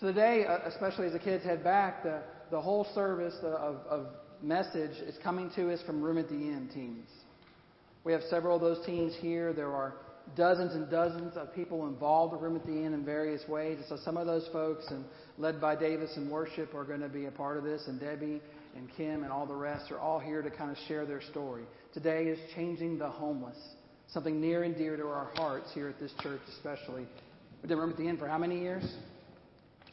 So today, especially as the kids head back, the whole service of message is coming to us from Room at the Inn teams. We have several of those teams here. There are dozens and dozens of people involved at Room at the Inn in various ways. So some of those folks, and led by Davis in worship, are going to be a part of this, and Debbie and Kim and all the rest are all here to kind of share their story. Today is Changing the Homeless, something near and dear to our hearts here at this church especially. We've been Room at the Inn for how many years?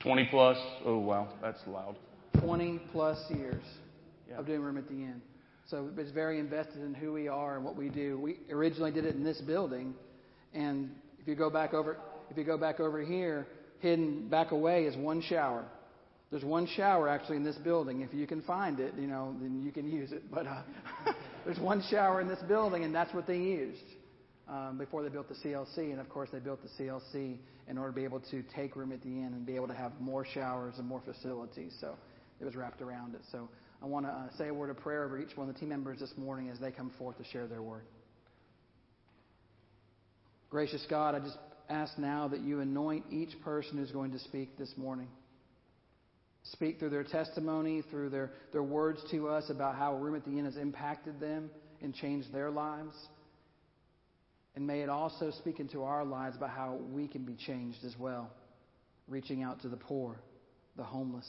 20 plus. Oh, wow. That's loud. 20 plus years of doing Room at the Inn. So it's very invested in who we are and what we do. We originally did it in this building. And if you go back over here, hidden back away is one shower. There's one shower actually in this building. If you can find it, you know, then you can use it. But there's one shower in this building, and that's what they used before they built the CLC. And of course, they built the CLC in order to be able to take Room at the Inn and be able to have more showers and more facilities. So it was wrapped around it. So I want to say a word of prayer over each one of the team members this morning as they come forth to share their word. Gracious God, I just ask now that you anoint each person who's going to speak this morning. Speak through their testimony, through their words to us about how Room at the Inn has impacted them and changed their lives. And may it also speak into our lives about how we can be changed as well, reaching out to the poor, the homeless.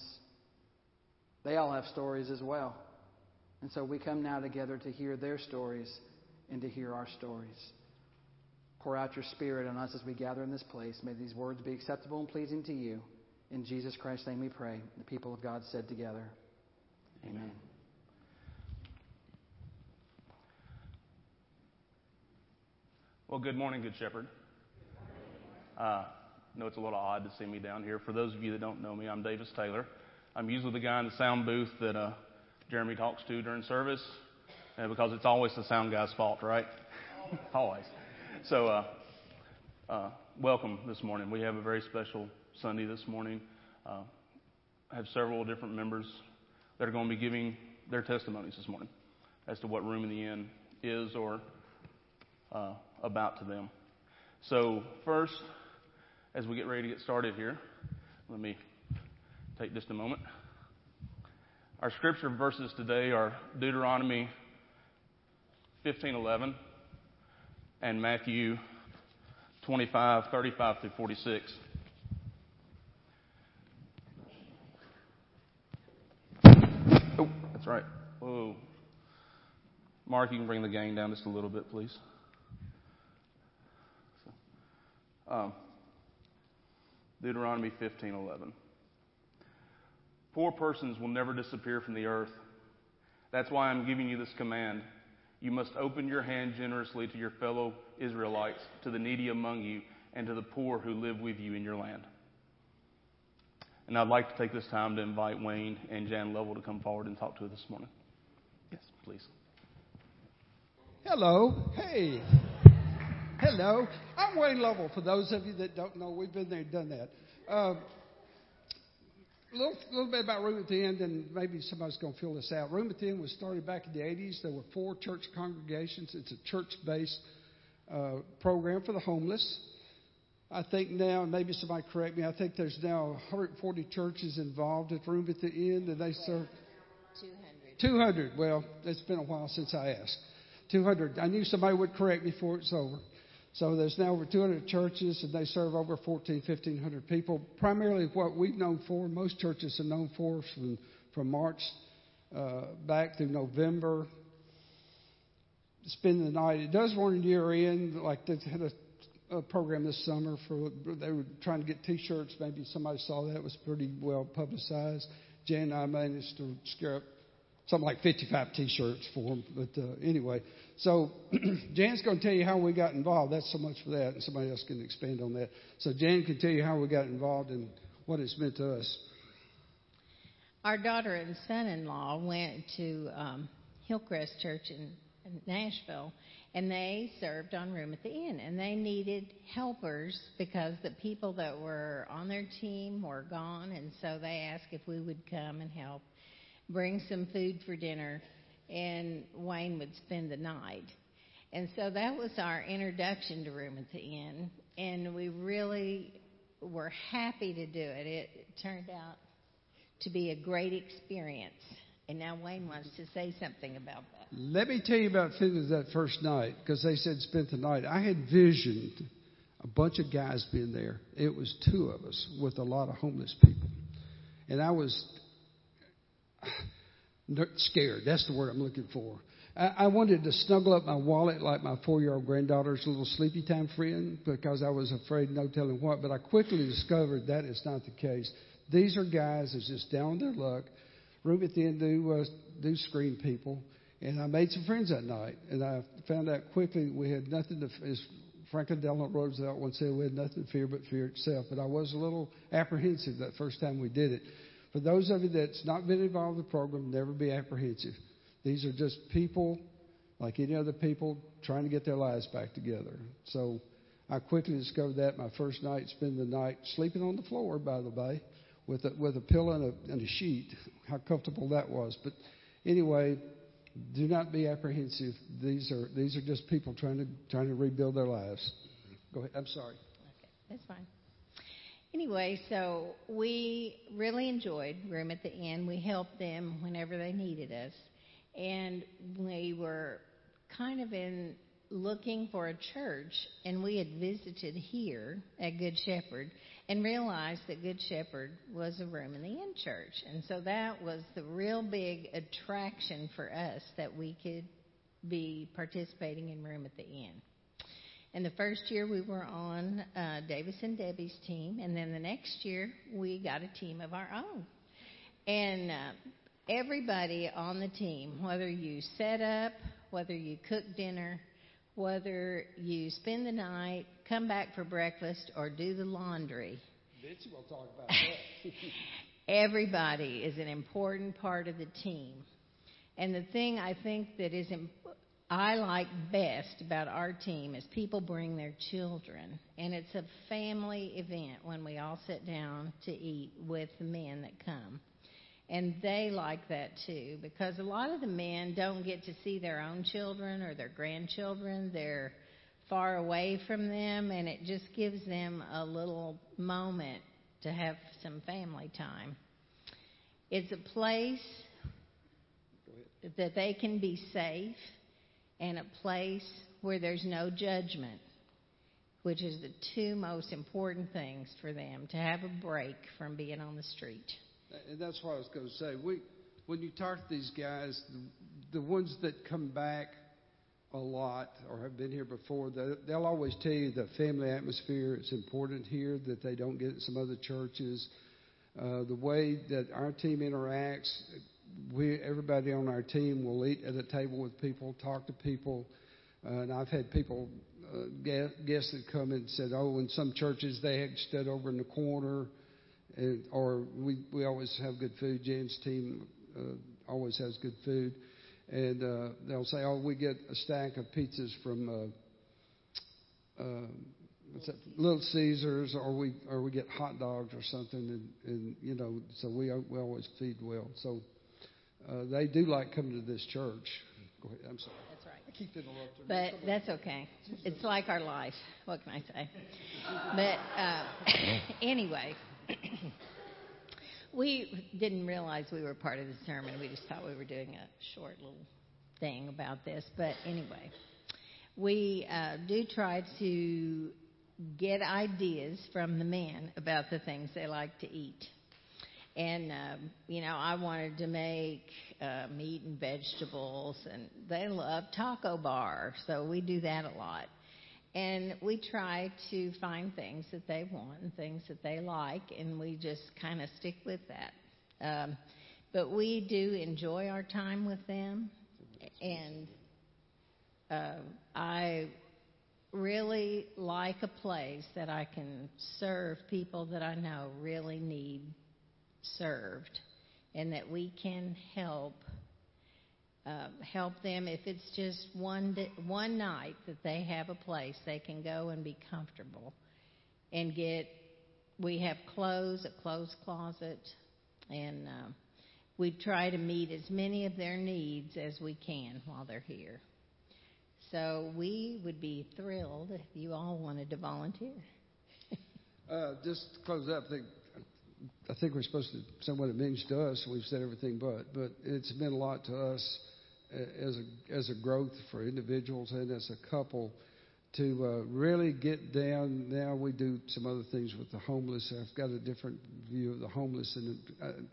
They all have stories as well. And so we come now together to hear their stories and to hear our stories. Pour out your Spirit on us as we gather in this place. May these words be acceptable and pleasing to you. In Jesus Christ's name we pray. The people of God said together, Amen. Well, good morning, Good Shepherd. I know it's a little odd to see me down here. For those of you that don't know me, I'm Davis Taylor. I'm usually the guy in the sound booth that Jeremy talks to during service, because it's always the sound guy's fault, right? Always. So, welcome this morning. We have a very special Sunday this morning. I have several different members that are going to be giving their testimonies this morning as to what Room in the Inn is or about to them. So, first, as we get ready to get started here, let me take just a moment. Our scripture verses today are Deuteronomy 15:11. And Matthew 25:35-46. Oh, that's right. Whoa. Mark, you can bring the gain down just a little bit, please. So, Deuteronomy 15:11. Poor persons will never disappear from the earth. That's why I'm giving you this command. You must open your hand generously to your fellow Israelites, to the needy among you, and to the poor who live with you in your land. And I'd like to take this time to invite Wayne and Jan Lovell to come forward and talk to us this morning. Yes, please. Hello. Hey. Hello. I'm Wayne Lovell. For those of you that don't know, we've been there and done that. A little bit about Room at the Inn, and maybe somebody's going to fill this out. Room at the Inn was started back in the 80s. There were 4 church congregations. It's a church-based program for the homeless. I think now, and maybe somebody correct me, I think there's now 140 churches involved at Room at the Inn, and they serve 200. Well, it's been a while since I asked. 200. I knew somebody would correct me before it's over. So there's now over 200 churches, and they serve over 1,500 people. Primarily what we've known for, most churches have known for from March back through November. Spend the night. It does run year in. Like they had a program this summer for they were trying to get T-shirts. Maybe somebody saw that. It was pretty well publicized. Jan and I managed to scare up something like 55 T-shirts for them. But anyway, so Jan's going to tell you how we got involved. That's so much for that, and somebody else can expand on that. So Jan can tell you how we got involved and what it's meant to us. Our daughter and son-in-law went to Hillcrest Church in Nashville, and they served on Room at the Inn, and they needed helpers because the people that were on their team were gone, and so they asked if we would come and help bring some food for dinner, and Wayne would spend the night. And so that was our introduction to Room at the Inn, and we really were happy to do it. It turned out to be a great experience. And now Wayne wants to say something about that. Let me tell you about that first night, because they said spent the night. I had visioned a bunch of guys being there. It was two of us with a lot of homeless people. And I was scared. That's the word I'm looking for. I wanted to snuggle up my wallet like my 4-year-old granddaughter's little sleepy time friend, because I was afraid no telling what. But I quickly discovered that is not the case. These are guys that's just down on their luck. Room at the end do screen people. And I made some friends that night. And I found out quickly we had nothing to, as Franklin Delano Roosevelt once said, we had nothing to fear but fear itself. But I was a little apprehensive that first time we did it. For those of you that's not been involved in the program, never be apprehensive. These are just people, like any other people, trying to get their lives back together. So I quickly discovered that my first night, spending the night sleeping on the floor, by the way, with a pillow and a sheet, how comfortable that was. But anyway, do not be apprehensive. These are just people trying to rebuild their lives. Go ahead. I'm sorry. Okay, that's fine. Anyway, so we really enjoyed Room at the Inn. We helped them whenever they needed us, and we were kind of in looking for a church, and we had visited here at Good Shepherd and realized that Good Shepherd was a Room in the Inn church. And so that was the real big attraction for us, that we could be participating in Room at the Inn. And the first year we were on Davis and Debbie's team, and then the next year we got a team of our own. And everybody on the team, whether you set up, whether you cook dinner, whether you spend the night, come back for breakfast, or do the laundry. Mitzi will talk about that. Everybody is an important part of the team. And the thing I think that is I like best about our team is people bring their children. And it's a family event when we all sit down to eat with the men that come. And they like that, too, because a lot of the men don't get to see their own children or their grandchildren. They're far away from them, and it just gives them a little moment to have some family time. It's a place that they can be safe, and a place where there's no judgment, which is the two most important things for them, to have a break from being on the street. And that's what I was going to say. When you talk to these guys, the ones that come back a lot or have been here before, they'll always tell you the family atmosphere is important here, that they don't get at some other churches. The way that our team interacts, everybody on our team will eat at a table with people, talk to people. And I've had people, guests that come and said, oh, in some churches they had stood over in the corner. And, or we always have good food. Jan's team always has good food. And they'll say, oh, we get a stack of pizzas from Little Caesars, or we get hot dogs or something. And you know, so we always feed well. So they do like coming to this church. Go ahead. I'm sorry. That's right. I keep interrupting. But that's okay. It's like our life. What can I say? But anyway. We didn't realize we were part of the sermon. We just thought we were doing a short little thing about this. But anyway, we do try to get ideas from the men about the things they like to eat. And, I wanted to make meat and vegetables, and they love taco bar, so we do that a lot. And we try to find things that they want and things that they like, and we just kind of stick with that. But we do enjoy our time with them, and I really like a place that I can serve people that I know really need served, and that we can help them if it's just one night that they have a place they can go and be comfortable and get. We have clothes, a clothes closet, and we try to meet as many of their needs as we can while they're here. So we would be thrilled if you all wanted to volunteer. Just to close up, I think we're supposed to say what it means to us. We've said everything but it's been a lot to us as a growth for individuals and as a couple to really get down. Now we do some other things with the homeless. I've got a different view of the homeless. And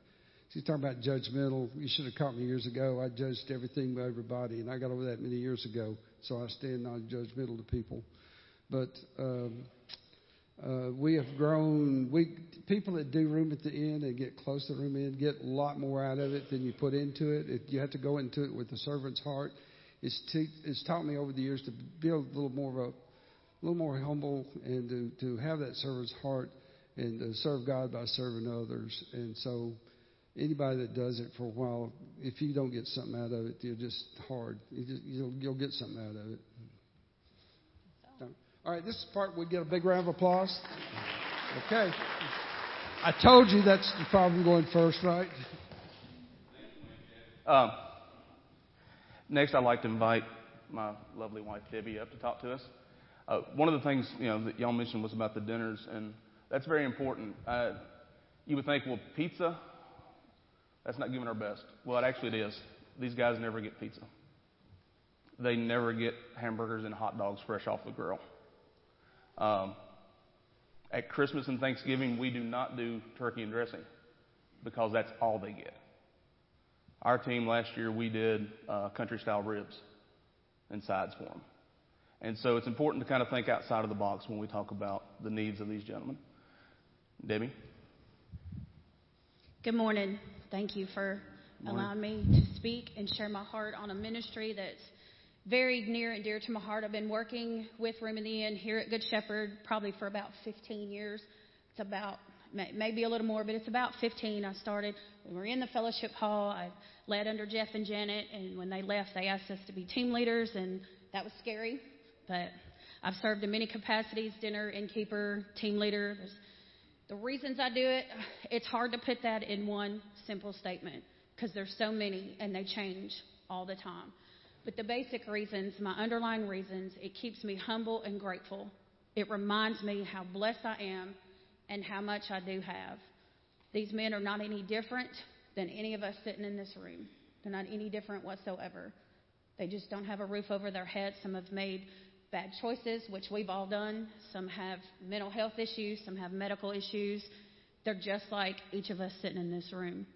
she's talking about judgmental. You should have caught me years ago. I judged everything by everybody, and I got over that many years ago. So I stand non-judgmental to people. But we have grown. People that do Room at the Inn and get close to the Room Inn get a lot more out of it than you put into it. You have to go into it with a servant's heart. It's taught me over the years to build a little more humble and to have that servant's heart and to serve God by serving others. And so anybody that does it for a while, if you don't get something out of it, you're just hard. You'll get something out of it. All right, this is the part we get a big round of applause. Okay. I told you that's the problem going first, right? Next, I'd like to invite my lovely wife, Debbie, up to talk to us. One of the things that y'all mentioned was about the dinners, and that's very important. You would think, well, pizza, that's not giving our best. Well, it is. These guys never get pizza. They never get hamburgers and hot dogs fresh off the grill. At Christmas and Thanksgiving, we do not do turkey and dressing because that's all they get. Our team last year, we did country-style ribs and sides for them. And so it's important to kind of think outside of the box when we talk about the needs of these gentlemen. Debbie? Good morning. Thank you for allowing me to speak and share my heart on a ministry that's very near and dear to my heart. I've been working with Room in the Inn here at Good Shepherd probably for about 15 years. It's about maybe a little more, but it's about 15. I started when we were in the fellowship hall. I led under Jeff and Janet, and when they left, they asked us to be team leaders, and that was scary. But I've served in many capacities: dinner, innkeeper, team leader. There's the reasons I do it. It's hard to put that in one simple statement because there's so many, and they change all the time. But the basic reasons, my underlying reasons, it keeps me humble and grateful. It reminds me how blessed I am and how much I do have. These men are not any different than any of us sitting in this room. They're not any different whatsoever. They just don't have a roof over their head. Some have made bad choices, which we've all done. Some have mental health issues. Some have medical issues. They're just like each of us sitting in this room.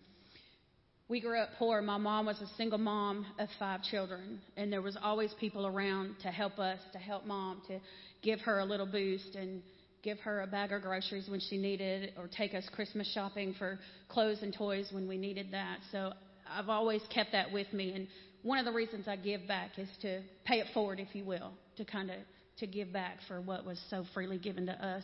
We grew up poor. My mom was a single mom of 5 children, and there was always people around to help us, to help mom, to give her a little boost and give her a bag of groceries when she needed, or take us Christmas shopping for clothes and toys when we needed that. So I've always kept that with me, and one of the reasons I give back is to pay it forward, if you will, to give back for what was so freely given to us.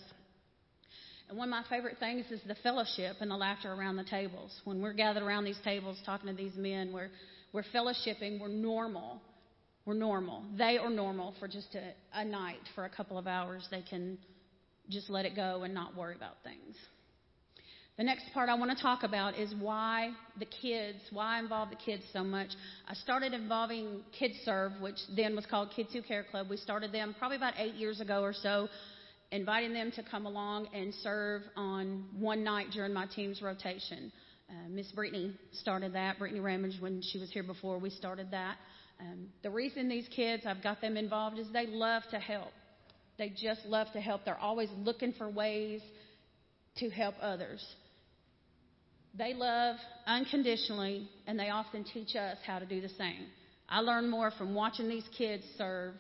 And one of my favorite things is the fellowship and the laughter around the tables. When we're gathered around these tables talking to these men, we're fellowshipping. We're normal. We're normal. They are normal for just a night, for a couple of hours. They can just let it go and not worry about things. The next part I want to talk about is why I involve the kids so much. I started involving KidsServe, which then was called Kids Who Care Club. We started them probably about 8 years ago or so, inviting them to come along and serve on one night during my team's rotation. Miss Brittany started that. Brittany Ramage, when she was here before, we started that. The reason these kids, I've got them involved, is they love to help. They just love to help. They're always looking for ways to help others. They love unconditionally, and they often teach us how to do the same. I learn more from watching these kids serve,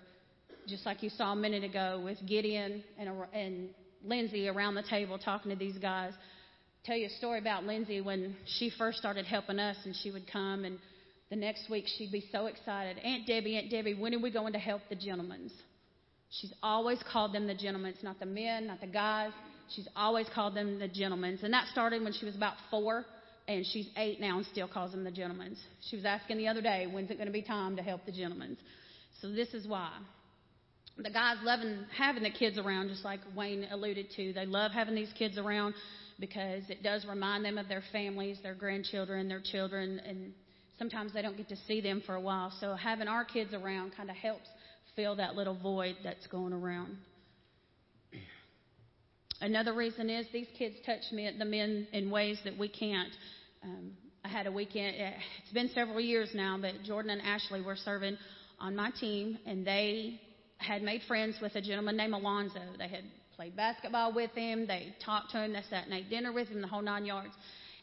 just like you saw a minute ago with Gideon and Lindsay around the table talking to these guys. Tell you a story about Lindsay when she first started helping us, and she would come, and the next week she'd be so excited. Aunt Debbie, when are we going to help the gentlemen? She's always called them the gentlemen, not the men, not the guys. She's always called them the gentlemen. And that started when she was about 4, and she's 8 now and still calls them the gentlemen. She was asking the other day, when's it going to be time to help the gentlemen? So this is why. The guys loving having the kids around, just like Wayne alluded to. They love having these kids around because it does remind them of their families, their grandchildren, their children, and sometimes they don't get to see them for a while. So having our kids around kind of helps fill that little void that's going around. Another reason is these kids touch the men in ways that we can't. I had a weekend, it's been several years now, but Jordan and Ashley were serving on my team, and they had made friends with a gentleman named Alonzo. They had played basketball with him. They talked to him. They sat and ate dinner with him, the whole 9 yards.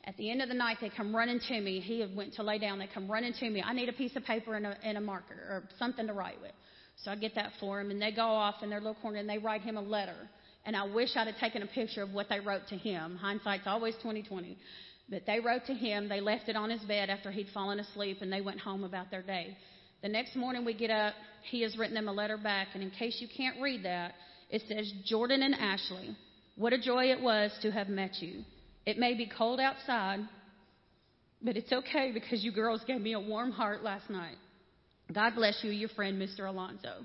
At the end of the night, they come running to me. He went to lay down. They come running to me. I need a piece of paper and a marker or something to write with. So I get that for him, and they go off in their little corner, and they write him a letter. And I wish I'd have taken a picture of what they wrote to him. Hindsight's always 20/20. But they wrote to him. They left it on his bed after he'd fallen asleep, and they went home about their day. The next morning we get up, he has written them a letter back, and in case you can't read that, it says, Jordan and Ashley, what a joy it was to have met you. It may be cold outside, but it's okay because you girls gave me a warm heart last night. God bless you, your friend, Mr. Alonzo.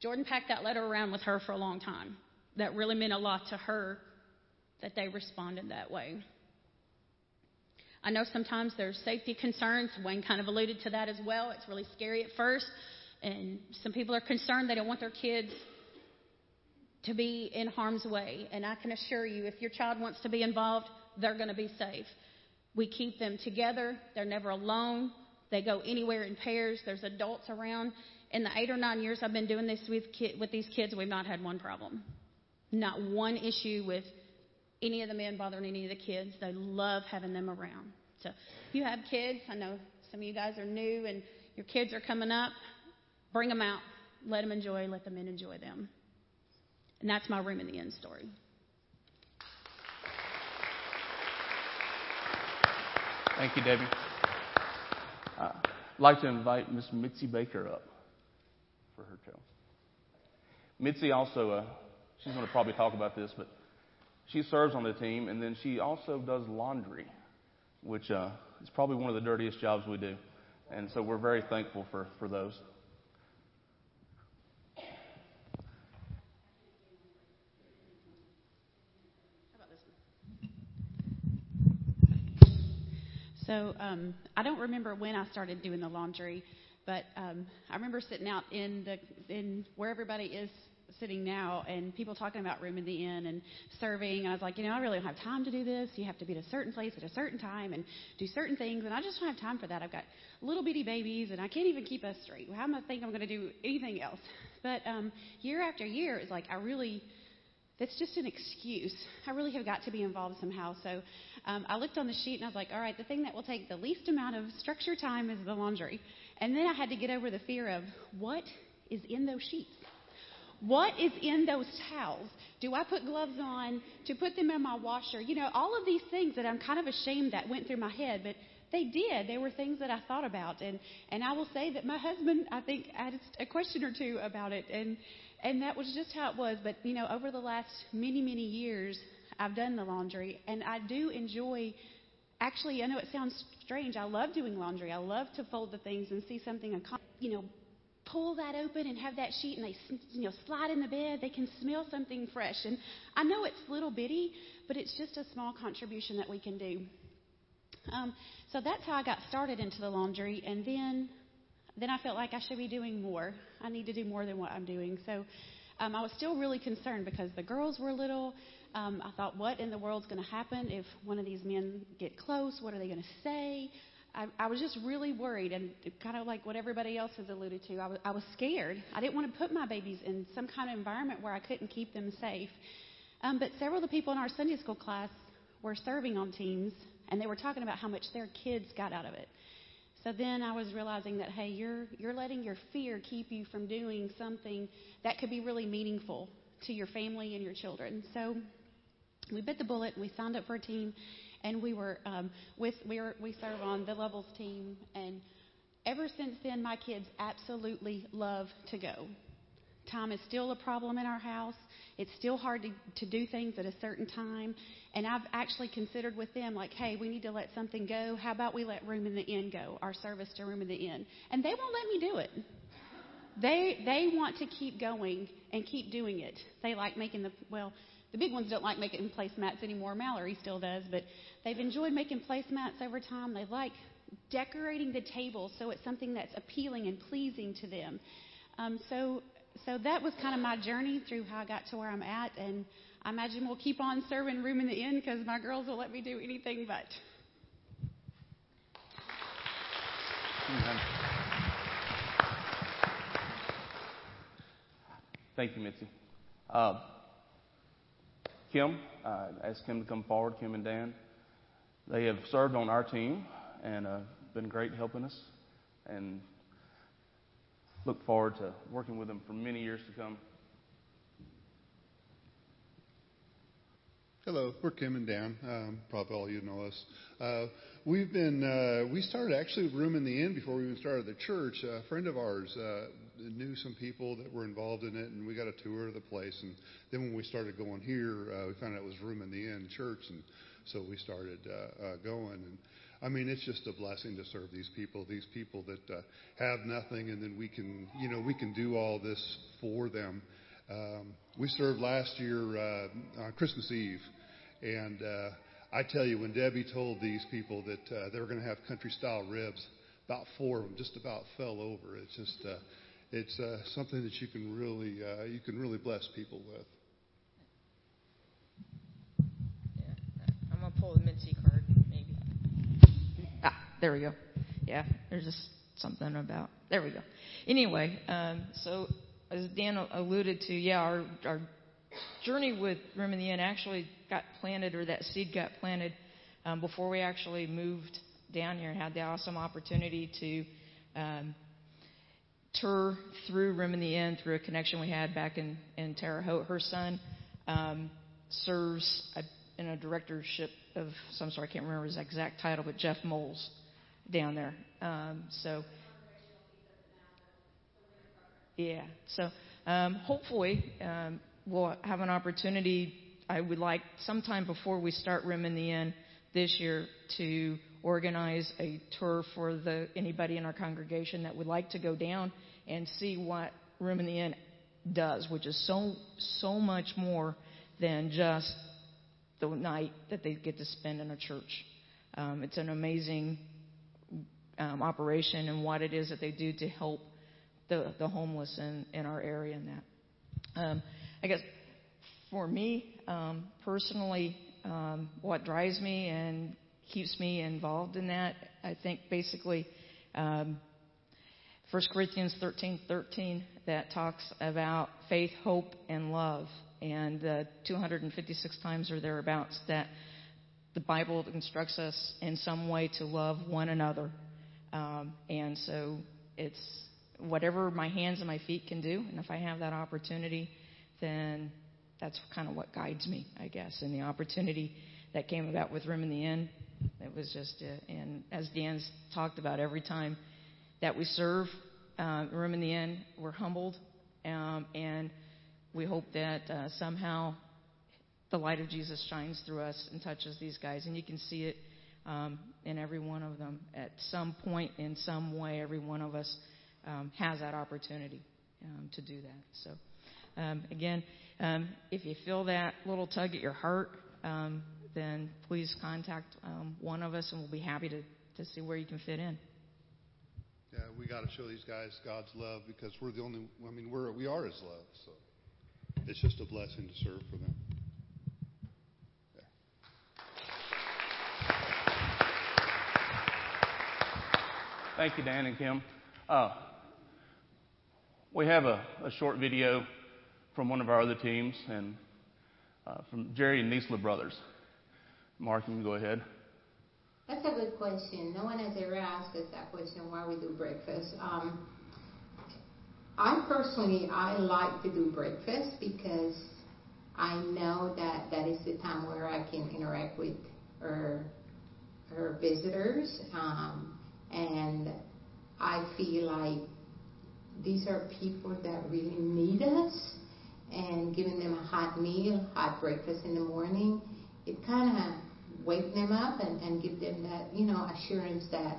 Jordan packed that letter around with her for a long time. That really meant a lot to her that they responded that way. I know sometimes there's safety concerns. Wayne kind of alluded to that as well. It's really scary at first, and some people are concerned they don't want their kids to be in harm's way. And I can assure you, if your child wants to be involved, they're going to be safe. We keep them together. They're never alone. They go anywhere in pairs. There's adults around. In the 8 or 9 years I've been doing this with these kids, we've not had one problem. Not one issue with any of the men bothering any of the kids. They love having them around. So if you have kids, I know some of you guys are new and your kids are coming up, bring them out. Let them enjoy. Let the men enjoy them. And that's my Room in the Inn story. Thank you, Debbie. I'd like to invite Miss Mitzi Baker up for her tale. Mitzi also, she's going to probably talk about this, but she serves on the team, and then she also does laundry, which is probably one of the dirtiest jobs we do. And so we're very thankful for those. How about this one? So I don't remember when I started doing the laundry, but I remember sitting out in where everybody is sitting now, and people talking about Room in the Inn and serving, and I was like, I really don't have time to do this. You have to be at a certain place at a certain time and do certain things, and I just don't have time for that. I've got little bitty babies, and I can't even keep us straight. How am I think I'm going to do anything else? But year after year, it's like that's just an excuse. I really have got to be involved somehow. So I looked on the sheet, and I was like, all right, the thing that will take the least amount of structure time is the laundry. And then I had to get over the fear of what is in those sheets. What is in those towels? Do I put gloves on to put them in my washer? All of these things that I'm kind of ashamed that went through my head, but they did. They were things that I thought about. And I will say that my husband, I think, asked a question or two about it. And that was just how it was. But, over the last many, many years, I've done the laundry. And I do enjoy, actually, I know it sounds strange. I love doing laundry. I love to fold the things and see something, pull that open and have that sheet, and they slide in the bed. They can smell something fresh. And I know it's little bitty, but it's just a small contribution that we can do. So that's how I got started into the laundry, and then I felt like I should be doing more. I need to do more than what I'm doing. So I was still really concerned because the girls were little. I thought, what in the world's going to happen if one of these men get close? What are they going to say? I was just really worried, and kind of like what everybody else has alluded to, I was scared. I didn't want to put my babies in some kind of environment where I couldn't keep them safe. But several of the people in our Sunday school class were serving on teams, and they were talking about how much their kids got out of it. So then I was realizing that, hey, you're letting your fear keep you from doing something that could be really meaningful to your family and your children. So we bit the bullet, and we signed up for a team. And we were we serve on the Lovells team, and ever since then, my kids absolutely love to go. Time is still a problem in our house. It's still hard to do things at a certain time, and I've actually considered with them, like, hey, we need to let something go. How about we let Room in the Inn go, our service to Room in the Inn? And they won't let me do it. They want to keep going and keep doing it. They like making the big ones don't like making placemats anymore. Mallory still does, but they've enjoyed making placemats over time. They like decorating the table so it's something that's appealing and pleasing to them. So so that was kind of my journey through how I got to where I'm at, and I imagine we'll keep on serving Room in the Inn because my girls will let me do anything but. Thank you, Mitzi. Kim, I asked Kim to come forward, Kim and Dan. They have served on our team and been great helping us, and look forward to working with them for many years to come. Hello, we're Kim and Dan. Probably all you know us. We started actually Room in the Inn before we even started the church. A friend of ours knew some people that were involved in it, and we got a tour of the place. And then when we started going here, we found out it was Room in the Inn Church, and so we started going. And I mean, it's just a blessing to serve these people that have nothing, and then we can do all this for them. We served last year on Christmas Eve, and I tell you, when Debbie told these people that they were going to have country-style ribs, about four of them just about fell over. It's just it's something that you can really bless people with. Yeah, I'm gonna pull the Mitzi card, maybe. Ah, there we go. Yeah, there's just something about. There we go. Anyway, so. As Dan alluded to, yeah, our journey with Room in the Inn actually got planted, or that seed got planted, before we actually moved down here and had the awesome opportunity to tour through Room in the Inn through a connection we had back in Terre Haute. Her son serves in a directorship of some sort. I can't remember his exact title, but Jeff Moles down there. So. Yeah, so hopefully we'll have an opportunity. I would like sometime before we start Room in the Inn this year to organize a tour for anybody in our congregation that would like to go down and see what Room in the Inn does, which is so much more than just the night that they get to spend in a church. It's an amazing operation, and what it is that they do to help the homeless in our area and that. I guess for me, personally, what drives me and keeps me involved in that, I think basically 1 Corinthians 13:13 that talks about faith, hope, and love, and 256 times or thereabouts that the Bible instructs us in some way to love one another. And so it's whatever my hands and my feet can do, and if I have that opportunity, then that's kind of what guides me, I guess. And the opportunity that came about with Room in the Inn, it was just it. And as Dan's talked about, every time that we serve Room in the Inn, we're humbled, and we hope that somehow the light of Jesus shines through us and touches these guys. And you can see it in every one of them at some point, in some way. Every one of us has that opportunity to do that. So, again, if you feel that little tug at your heart, then please contact one of us, and we'll be happy to see where you can fit in. Yeah, we got to show these guys God's love, because we're the only. I mean, we are His love, so it's just a blessing to serve for them. Yeah. Thank you, Dan and Kim. We have a short video from one of our other teams, and from Jerry and Nisla brothers. Mark, you can go ahead. That's a good question. No one has ever asked us that question, why we do breakfast. I like to do breakfast because I know that is the time where I can interact with her visitors, and I feel like these are people that really need us, and giving them a hot meal, hot breakfast in the morning, it kind of wakes them up and give them that, assurance that,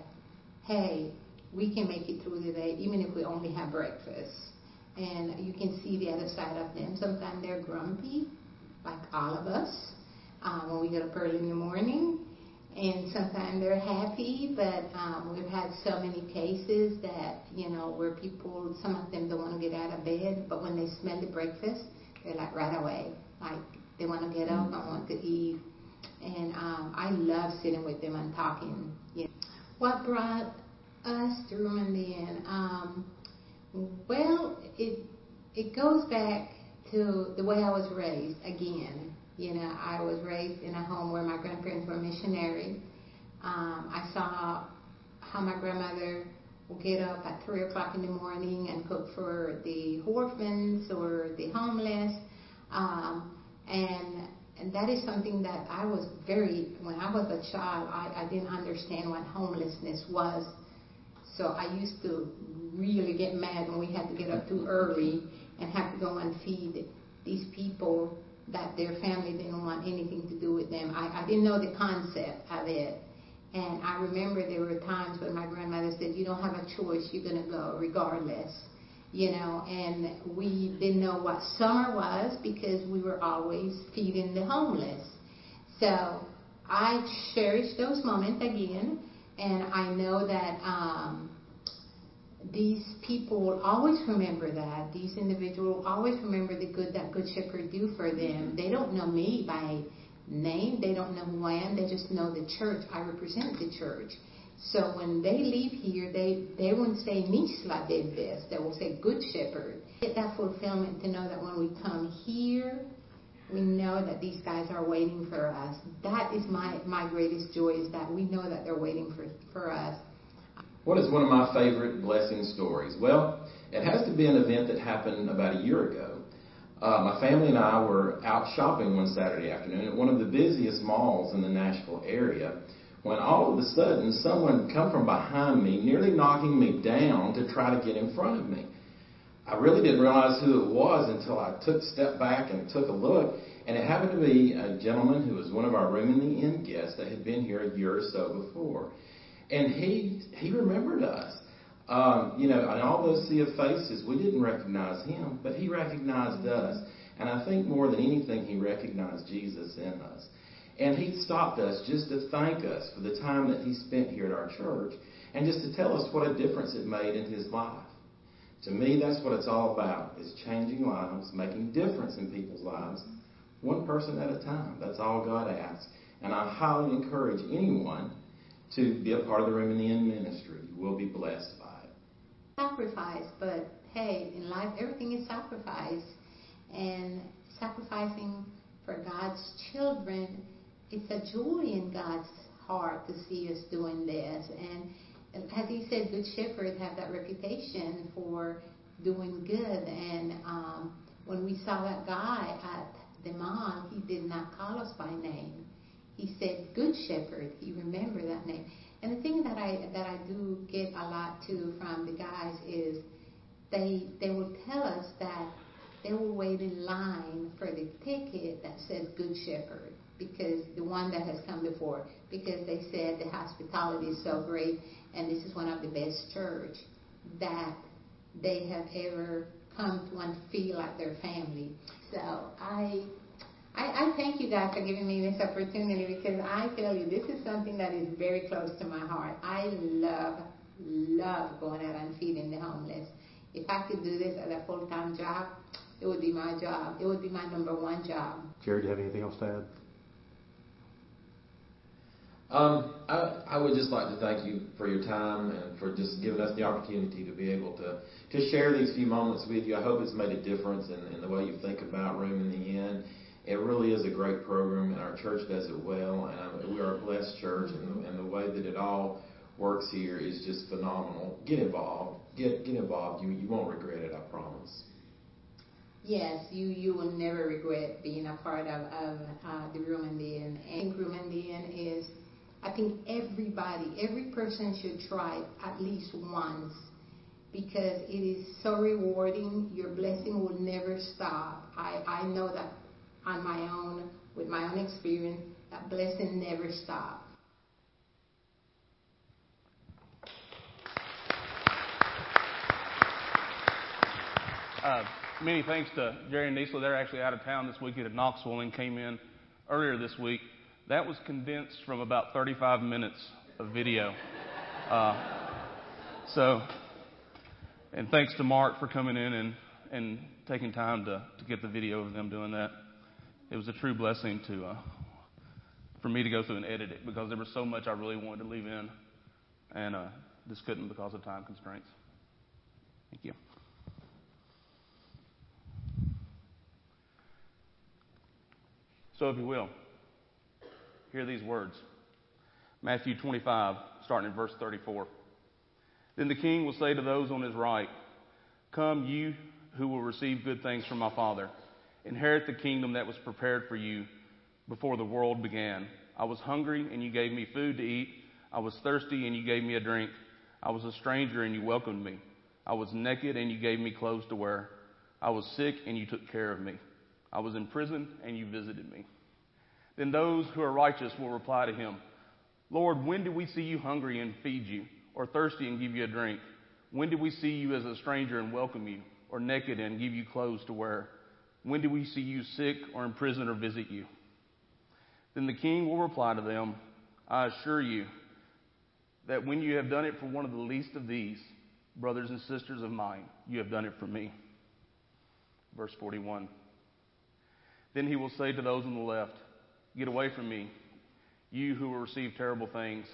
hey, we can make it through the day, even if we only have breakfast. And you can see the other side of them. Sometimes they're grumpy, like all of us, when we get up early in the morning, And sometimes they're happy, but we've had so many cases that, you know, where people, some of them don't want to get out of bed, but when they smell the breakfast, they're like right away. Like, they want to get up, I want to eat. And I love sitting with them and talking. Yeah. What brought us through in the end? Well, it goes back to the way I was raised again. You know, I was raised in a home where my grandparents were missionary. I saw how my grandmother would get up at 3 o'clock in the morning and cook for the orphans or the homeless. And that is something that I was when I was a child, I didn't understand what homelessness was. So I used to really get mad when we had to get up too early and have to go and feed these people that their family didn't want anything to do with them. I didn't know the concept of it. And I remember there were times when my grandmother said, you don't have a choice, you're going to go regardless. You know, and we didn't know what summer was because we were always feeding the homeless. So I cherish those moments again. And I know that these people will always remember that. These individuals will always remember the good that Good Shepherd do for them. They don't know me by name. They don't know who I am. They just know the church. I represent the church. So when they leave here, they won't say Nisla did this. They will say Good Shepherd. Get that fulfillment to know that when we come here, we know that these guys are waiting for us. That is my greatest joy, is that we know that they're waiting for us. What is one of my favorite blessing stories? Well, it has to be an event that happened about a year ago. My family and I were out shopping one Saturday afternoon at one of the busiest malls in the Nashville area when all of a sudden someone come from behind me, nearly knocking me down to try to get in front of me. I really didn't realize who it was until I took a step back and took a look, and it happened to be a gentleman who was one of our Room in the Inn guests that had been here a year or so before. And he remembered us. You know, in all those sea of faces, we didn't recognize him, but he recognized us. And I think more than anything, he recognized Jesus in us. And he stopped us just to thank us for the time that he spent here at our church and just to tell us what a difference it made in his life. To me, that's what it's all about, is changing lives, making difference in people's lives, one person at a time. That's all God asks. And I highly encourage anyone to be a part of the Room in the Inn ministry. You will be blessed by it. Sacrifice, but hey, in life everything is sacrifice. And sacrificing for God's children, it's a joy in God's heart to see us doing this. And as he said, Good Shepherds have that reputation for doing good. And when we saw that guy at the mall, he did not call us by name. He said, Good Shepherd. He remembered that name. And the thing that I do get a lot, too, from the guys is they will tell us that they will wait in line for the ticket that says Good Shepherd, because the one that has come before, because they said the hospitality is so great and this is one of the best church that they have ever come to and feel like their family. So I thank you guys for giving me this opportunity, because I tell you, this is something that is very close to my heart. I love going out and feeding the homeless. If I could do this as a full-time job, it would be my job. It would be my number one job. Jerry, do you have anything else to add? I would just like to thank you for your time and for just giving us the opportunity to be able to share these few moments with you. I hope it's made a difference in the way you think about Room in the Inn. It really is a great program, and our church does it well, and we are a blessed church, and the way that it all works here is just phenomenal. Get involved. Get involved. You won't regret it, I promise. Yes, you will never regret being a part of the Room in the Inn. I think Room in the Inn is, I think every person should try it at least once, because it is so rewarding. Your blessing will never stop. I know that. On my own, with my own experience, that blessing never stopped. Many thanks to Jerry and Nisla. They're actually out of town this weekend at Knoxville and came in earlier this week. That was condensed from about 35 minutes of video. And thanks to Mark for coming in and taking time to get the video of them doing that. It was a true blessing for me to go through and edit it, because there was so much I really wanted to leave in, and just couldn't because of time constraints. Thank you. So if you will, hear these words. Matthew 25, starting in verse 34. Then the king will say to those on his right, "Come, you who will receive good things from my Father. Inherit the kingdom that was prepared for you before the world began. I was hungry, and you gave me food to eat. I was thirsty, and you gave me a drink. I was a stranger, and you welcomed me. I was naked, and you gave me clothes to wear. I was sick, and you took care of me. I was in prison, and you visited me." Then those who are righteous will reply to him, "Lord, when did we see you hungry and feed you, or thirsty and give you a drink? When did we see you as a stranger and welcome you, or naked and give you clothes to wear? When did we see you sick or in prison or visit you?" Then the king will reply to them, "I assure you that when you have done it for one of the least of these, brothers and sisters of mine, you have done it for me." Verse 41. Then he will say to those on the left, "Get away from me, you who will receive terrible things.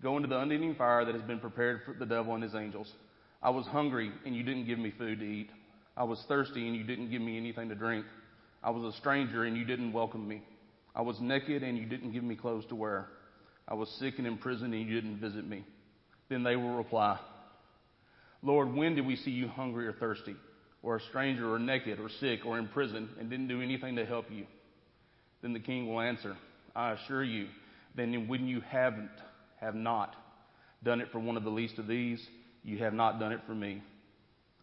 Go into the unending fire that has been prepared for the devil and his angels. I was hungry, and you didn't give me food to eat. I was thirsty, and you didn't give me anything to drink. I was a stranger, and you didn't welcome me. I was naked, and you didn't give me clothes to wear. I was sick and in prison, and you didn't visit me." Then they will reply, "Lord, when did we see you hungry or thirsty, or a stranger or naked or sick or in prison, and didn't do anything to help you?" Then the king will answer, "I assure you, then when you have not done it for one of the least of these, you have not done it for me."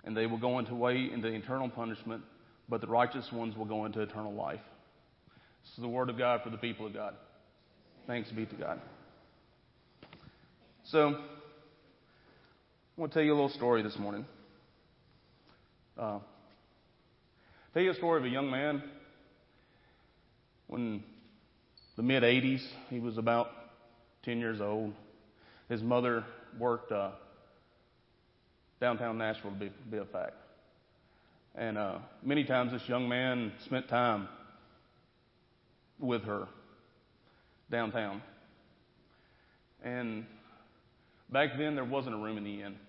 And they will go into eternal punishment, but the righteous ones will go into eternal life. This is the word of God for the people of God. Thanks be to God. So, I want to tell you a little story this morning. Tell you a story of a young man. When the mid-'80s, he was about 10 years old. His mother worked downtown Nashville, to be a fact. And many times this young man spent time with her downtown. And back then, there wasn't a Room in the Inn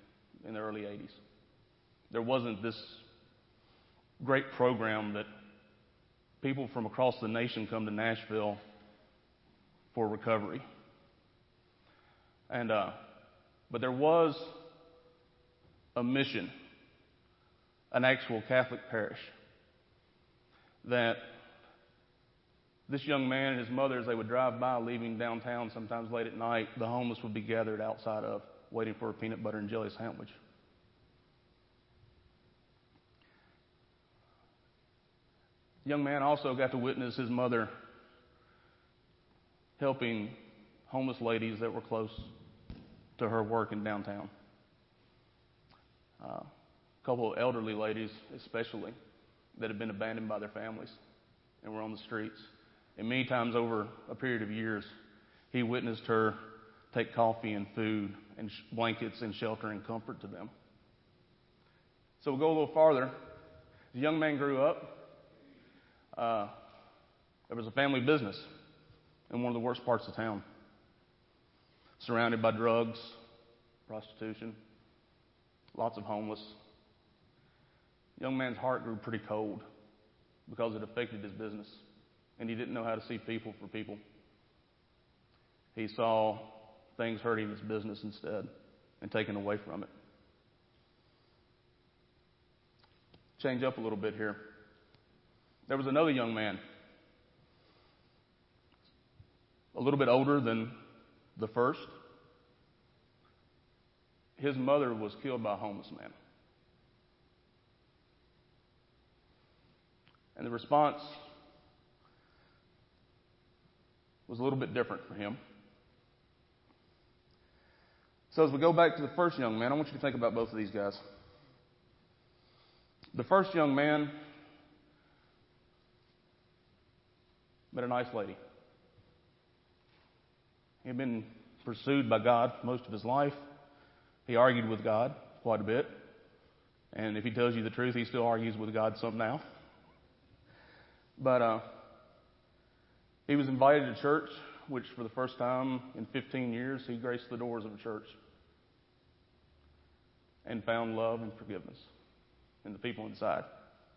in the early 80s. There wasn't this great program that people from across the nation come to Nashville for recovery. And but there was a mission, an actual Catholic parish, that this young man and his mother, as they would drive by leaving downtown sometimes late at night, the homeless would be gathered outside of, waiting for a peanut butter and jelly sandwich. The young man also got to witness his mother helping homeless ladies that were close to her work in downtown. A couple of elderly ladies, especially, that had been abandoned by their families and were on the streets. And many times over a period of years, he witnessed her take coffee and food and blankets and shelter and comfort to them. So we'll go a little farther. The young man grew up. There was a family business in one of the worst parts of town, surrounded by drugs, prostitution, lots of homeless. Young man's heart grew pretty cold because it affected his business, and he didn't know how to see people for people. He saw things hurting his business instead and taken away from it. Change up a little bit here. There was another young man, a little bit older than the first. His mother was killed by a homeless man. And the response was a little bit different for him. So as we go back to the first young man, I want you to think about both of these guys. The first young man met a nice lady He had been pursued by God most of his life. He argued with God quite a bit. And if he tells you the truth, he still argues with God some now. But he was invited to church, which for the first time in 15 years, he graced the doors of a church and found love and forgiveness in the people inside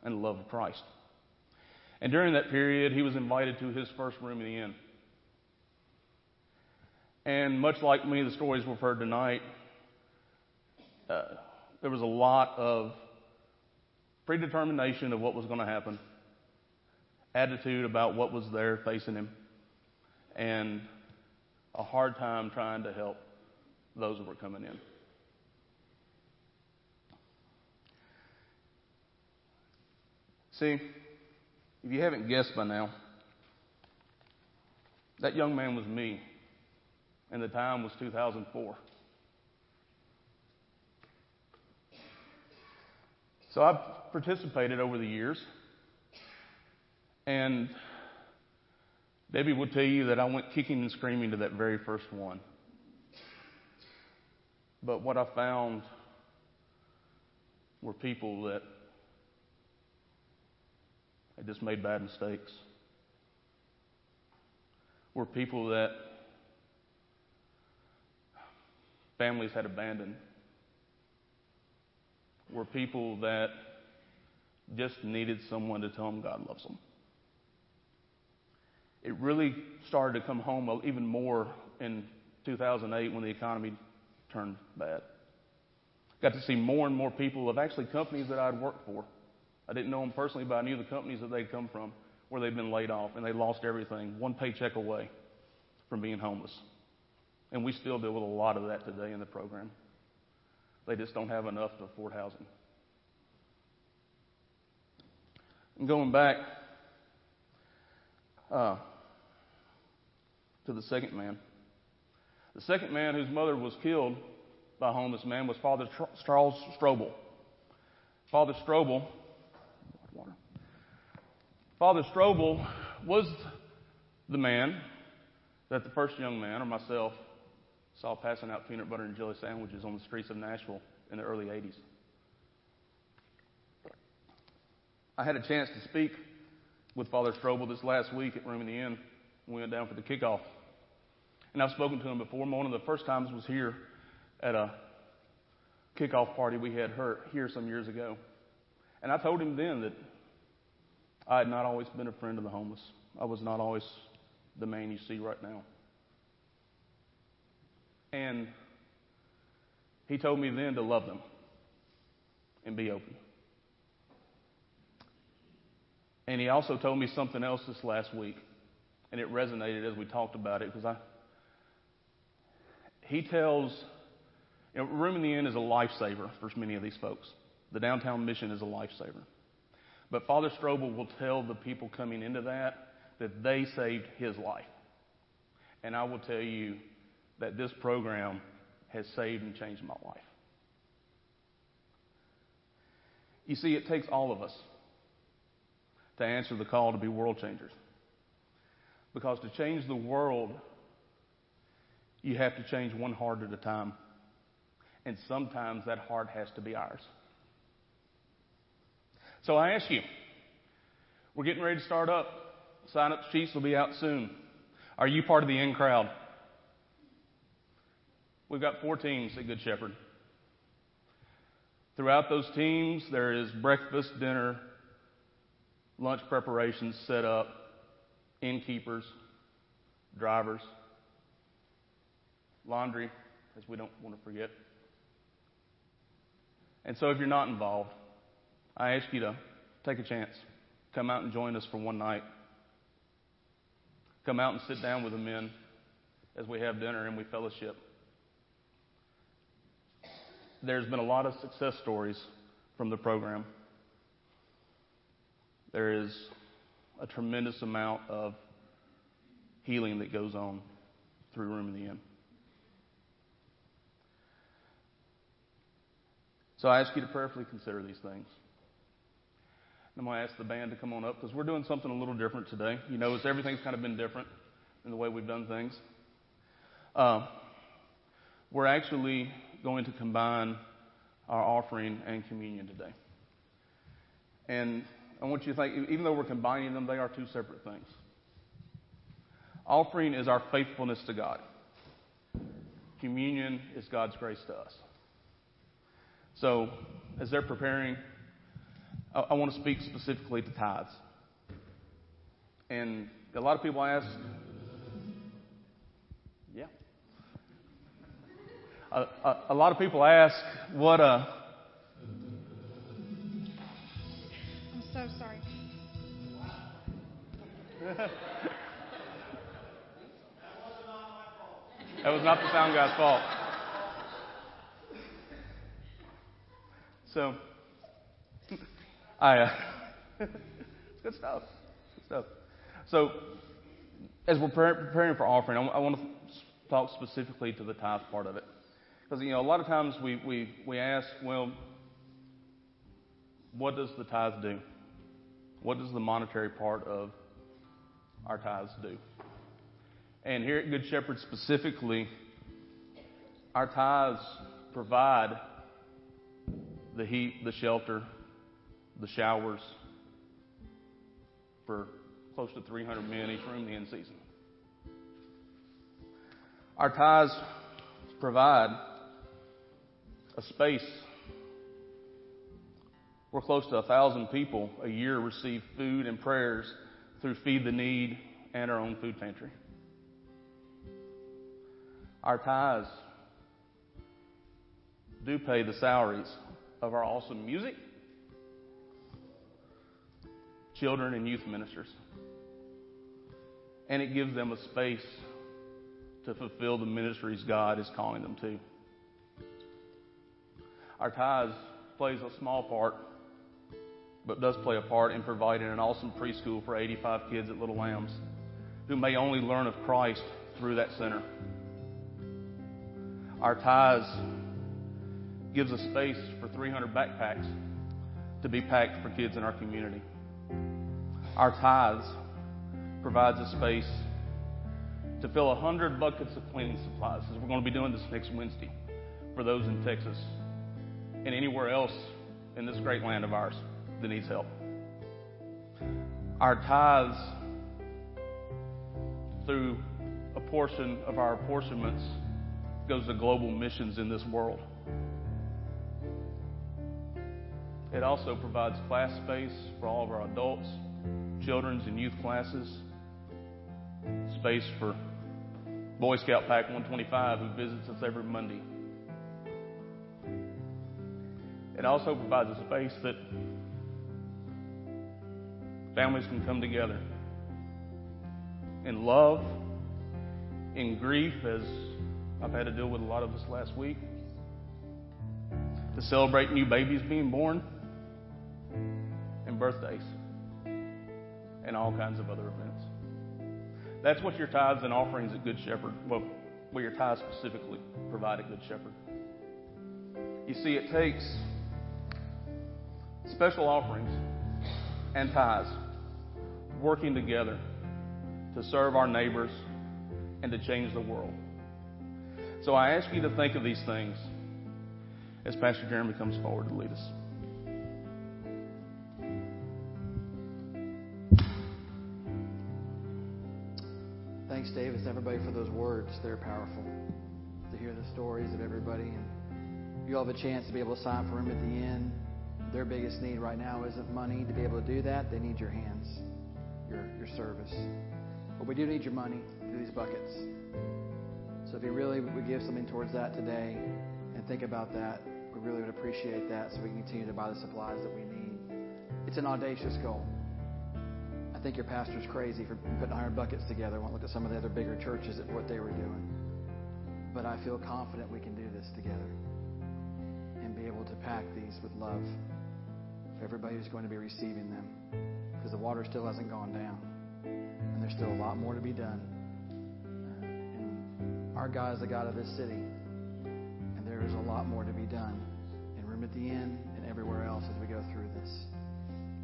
and the love of Christ. And during that period, he was invited to his first room in the inn. And much like many of the stories we've heard tonight, there was a lot of predetermination of what was going to happen, attitude about what was there facing him, and a hard time trying to help those who were coming in. See, if you haven't guessed by now, that young man was me. And the time was 2004. So I've participated over the years. And Debbie will tell you that I went kicking and screaming to that very first one. But what I found were people that had just made bad mistakes. Were people that families had abandoned, were people that just needed someone to tell them God loves them. It really started to come home even more in 2008 when the economy turned bad. Got to see more and more people of actually companies that I'd worked for. I didn't know them personally, but I knew the companies that they'd come from where they'd been laid off and they lost everything, one paycheck away from being homeless. And we still deal with a lot of that today in the program. They just don't have enough to afford housing. And going back to the second man whose mother was killed by a homeless man was Father Charles Strobel. Father Strobel was the man that the first young man, or myself, saw passing out peanut butter and jelly sandwiches on the streets of Nashville in the early 80s. I had a chance to speak with Father Strobel this last week at Room in the Inn when we went down for the kickoff. And I've spoken to him before. One of the first times was here at a kickoff party we had here some years ago. And I told him then that I had not always been a friend of the homeless. I was not always the man you see right now. And he told me then to love them and be open. And he also told me something else this last week, and it resonated as we talked about it, because Room in the Inn is a lifesaver for many of these folks. The downtown mission is a lifesaver. But Father Strobel will tell the people coming into that they saved his life. And I will tell you that this program has saved and changed my life. You see, it takes all of us to answer the call to be world changers. Because to change the world, you have to change one heart at a time. And sometimes that heart has to be ours. So I ask you, we're getting ready to start up. Sign-up sheets will be out soon. Are you part of the in crowd? We've got 4 teams at Good Shepherd. Throughout those teams, there is breakfast, dinner, lunch preparations set up, innkeepers, drivers, laundry, as we don't want to forget. And so if you're not involved, I ask you to take a chance. Come out and join us for one night. Come out and sit down with the men as we have dinner and we fellowship. There's been a lot of success stories from the program. There is a tremendous amount of healing that goes on through Room in the Inn. So I ask you to prayerfully consider these things. I'm going to ask the band to come on up because we're doing something a little different today. You notice everything's kind of been different in the way we've done things. We're actually going to combine our offering and communion today. And I want you to think, even though we're combining them, they are two separate things. Offering is our faithfulness to God. Communion is God's grace to us. So, as they're preparing, I want to speak specifically to tithes. And a lot of people ask, yeah. A lot of people ask, what a... I'm so sorry. That was not the sound guy's fault. So, it's good stuff. Good stuff. So, as we're preparing for offering, I want to talk specifically to the tithe part of it, because a lot of times we ask, well, what does the tithe do? What does the monetary part of our tithes do? And here at Good Shepherd specifically, our tithes provide the heat, the shelter, the showers for close to 300 men each room the end season. Our tithes provide a space where close to 1,000 people a year receive food and prayers through Feed the Need and our own food pantry. Our tithes do pay the salaries of our awesome music, children and youth ministers. And it gives them a space to fulfill the ministries God is calling them to. Our tithes plays a small part, but does play a part in providing an awesome preschool for 85 kids at Little Lambs who may only learn of Christ through that center. Our tithes gives a space for 300 backpacks to be packed for kids in our community. Our tithes provides a space to fill 100 buckets of cleaning supplies, as we're going to be doing this next Wednesday for those in Texas and anywhere else in this great land of ours that needs help. Our tithes, through a portion of our apportionments, goes to global missions in this world. It also provides class space for all of our adults, children's and youth classes, space for Boy Scout Pack 125 who visits us every Monday. It also provides a space that families can come together in love, in grief, as I've had to deal with a lot of this last week, to celebrate new babies being born and birthdays and all kinds of other events. That's what your tithes and offerings at Good Shepherd, well, what your tithes specifically provide at Good Shepherd. You see, it takes special offerings and tithes working together to serve our neighbors and to change the world. So I ask you to think of these things as Pastor Jeremy comes forward to lead us. Thanks, Davis, everybody, for those words. They're powerful. To hear the stories of everybody. And you all have a chance to be able to sign for Room at the Inn. Their biggest need right now isn't money to be able to do that. They need your hands, your service. But we do need your money through these buckets. So if you really would give something towards that today and think about that, we really would appreciate that so we can continue to buy the supplies that we need. It's an audacious goal. I think your pastor's crazy for putting 100 buckets together. I won't look at some of the other bigger churches at what they were doing. But I feel confident we can do this together and be able to pack these with love for everybody who's going to be receiving them, because the water still hasn't gone down and there's still a lot more to be done. Our God is the God of this city, and there is a lot more to be done in Room at the Inn and everywhere else as we go through this.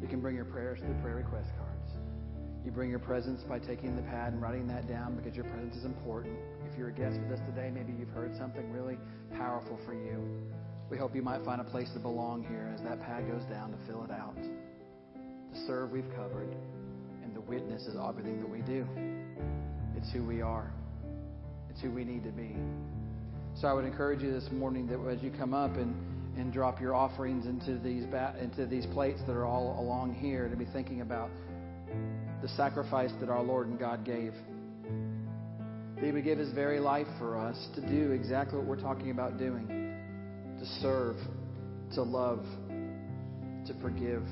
You can bring your prayers to the prayer request cards. You bring your presence by taking the pad and writing that down because your presence is important. If you're a guest with us today, maybe you've heard something really powerful for you. We hope you might find a place to belong here as that pad goes down to fill it out. The serve we've covered, and the witness is everything that we do. It's who we are. It's who we need to be. So I would encourage you this morning that as you come up and drop your offerings into these plates that are all along here, to be thinking about the sacrifice that our Lord and God gave. That He would give His very life for us to do exactly what we're talking about doing. To serve, to love, to forgive.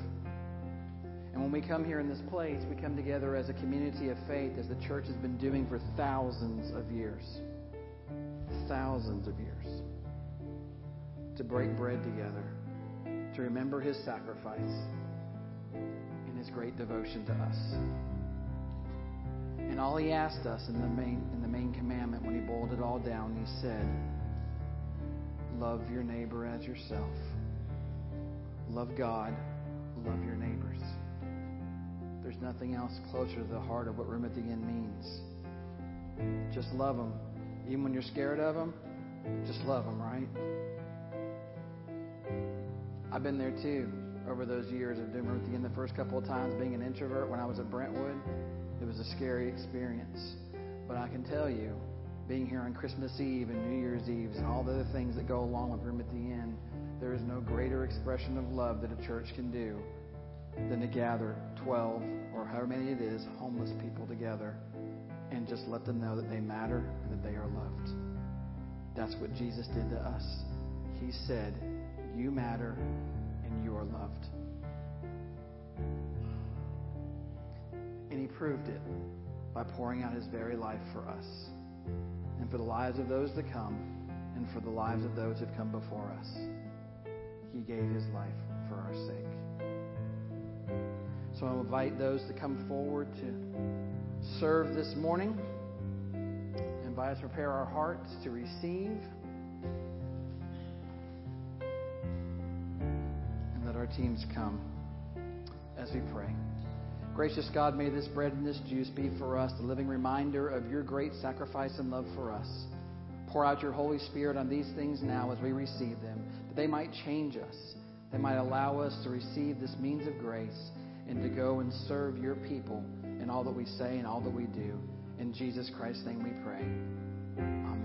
And when we come here in this place, we come together as a community of faith, as the church has been doing for thousands of years. Thousands of years. To break bread together, to remember His sacrifice and His great devotion to us. And all He asked us in the main commandment, when He boiled it all down, He said, love your neighbor as yourself. Love God, love your neighbors. There's nothing else closer to the heart of what Room at the Inn means. Just love them. Even when you're scared of them, just love them, right? I've been there too over those years of doing Room at the Inn. The first couple of times being an introvert when I was at Brentwood, it was a scary experience. But I can tell you, being here on Christmas Eve and New Year's Eve and all the other things that go along with Room at the Inn, there is no greater expression of love that a church can do than to gather 12 or however many it is homeless people together and just let them know that they matter and that they are loved. That's what Jesus did to us. He said, you matter and you are loved. And He proved it by pouring out His very life for us and for the lives of those that come and for the lives of those who've come before us. He gave His life for our sake. So I invite those to come forward to serve this morning and by us prepare our hearts to receive. Our teams come as we pray. Gracious God, may this bread and this juice be for us the living reminder of your great sacrifice and love for us. Pour out your Holy Spirit on these things now as we receive them, that they might change us. They might allow us to receive this means of grace and to go and serve your people in all that we say and all that we do. In Jesus Christ's name we pray. Amen.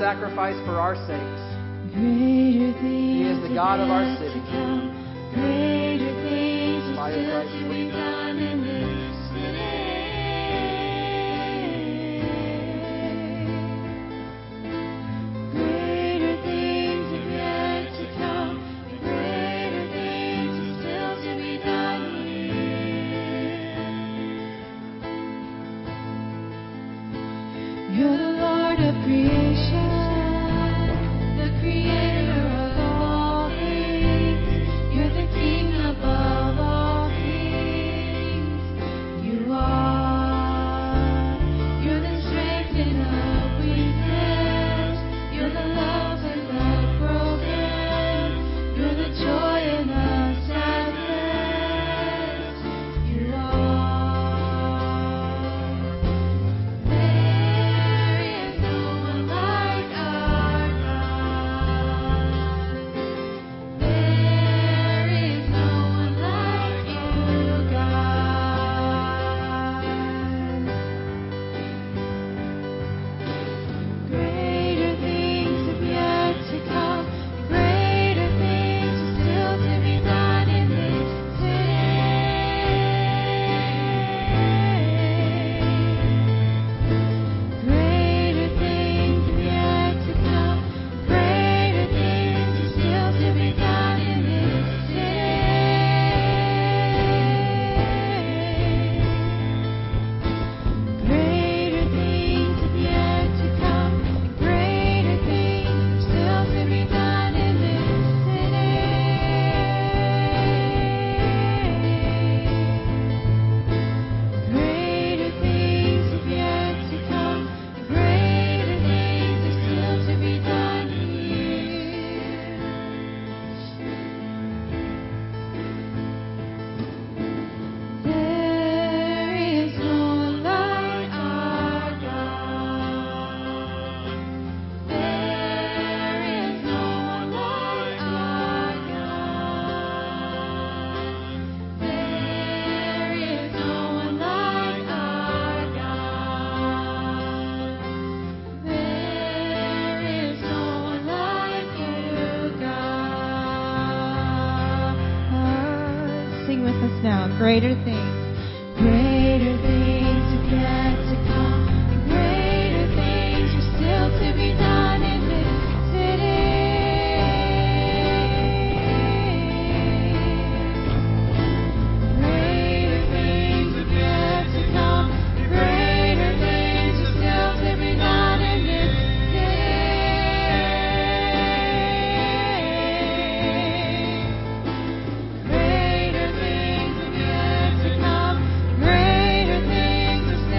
Sacrifice for our sakes. He is the God of our city. Greater things by His Christ to be done in this day. Greater things are yet to come, and greater things are still to be done here. You're the Lord of creation. now. Greater things. Greater things are yet to come. And greater things are still to be done in this city. Greater things are yet to come. And greater things are still to be done in this city. Greater things are yet to come. Greater things are still to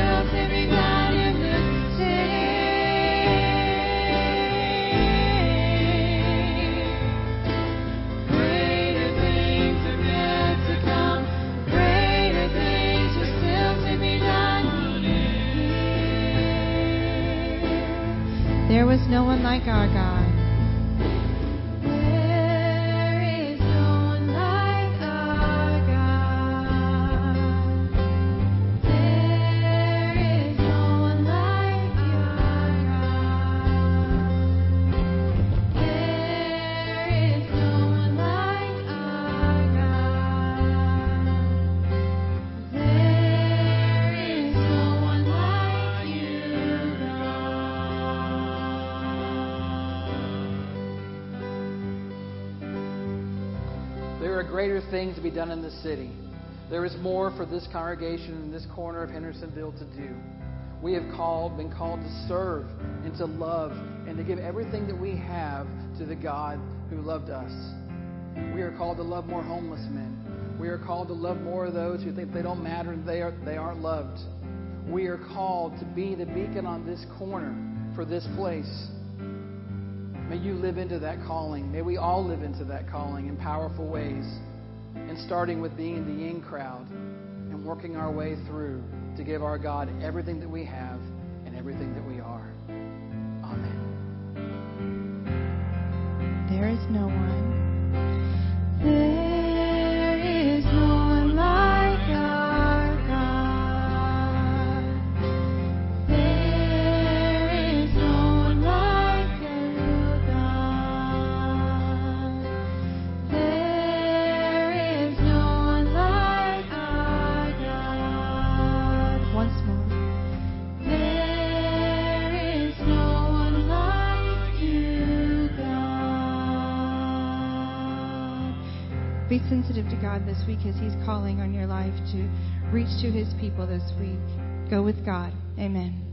be done in this city. Greater things are yet to come. Greater things are still to be done here. There was no one like our God. There is no one like our God. There is no one like our God. There is no one like our God. There is no one like you, God. There are greater things to be done in this city. There is more for this congregation in this corner of Hendersonville to do. We have been called to serve and to love and to give everything that we have to the God who loved us. We are called to love more homeless men. We are called to love more of those who think they don't matter and they aren't loved. We are called to be the beacon on this corner for this place. May you live into that calling. May we all live into that calling in powerful ways. And starting with being the in crowd and working our way through to give our God everything that we have and everything that we are. Amen. There is no one. There is no one like our God. There is no one like you, God. There is no one like our God. Once more. There is no one like you, God. Be sensitive to God this week as He's calling on your life to reach to His people this week. Go with God. Amen.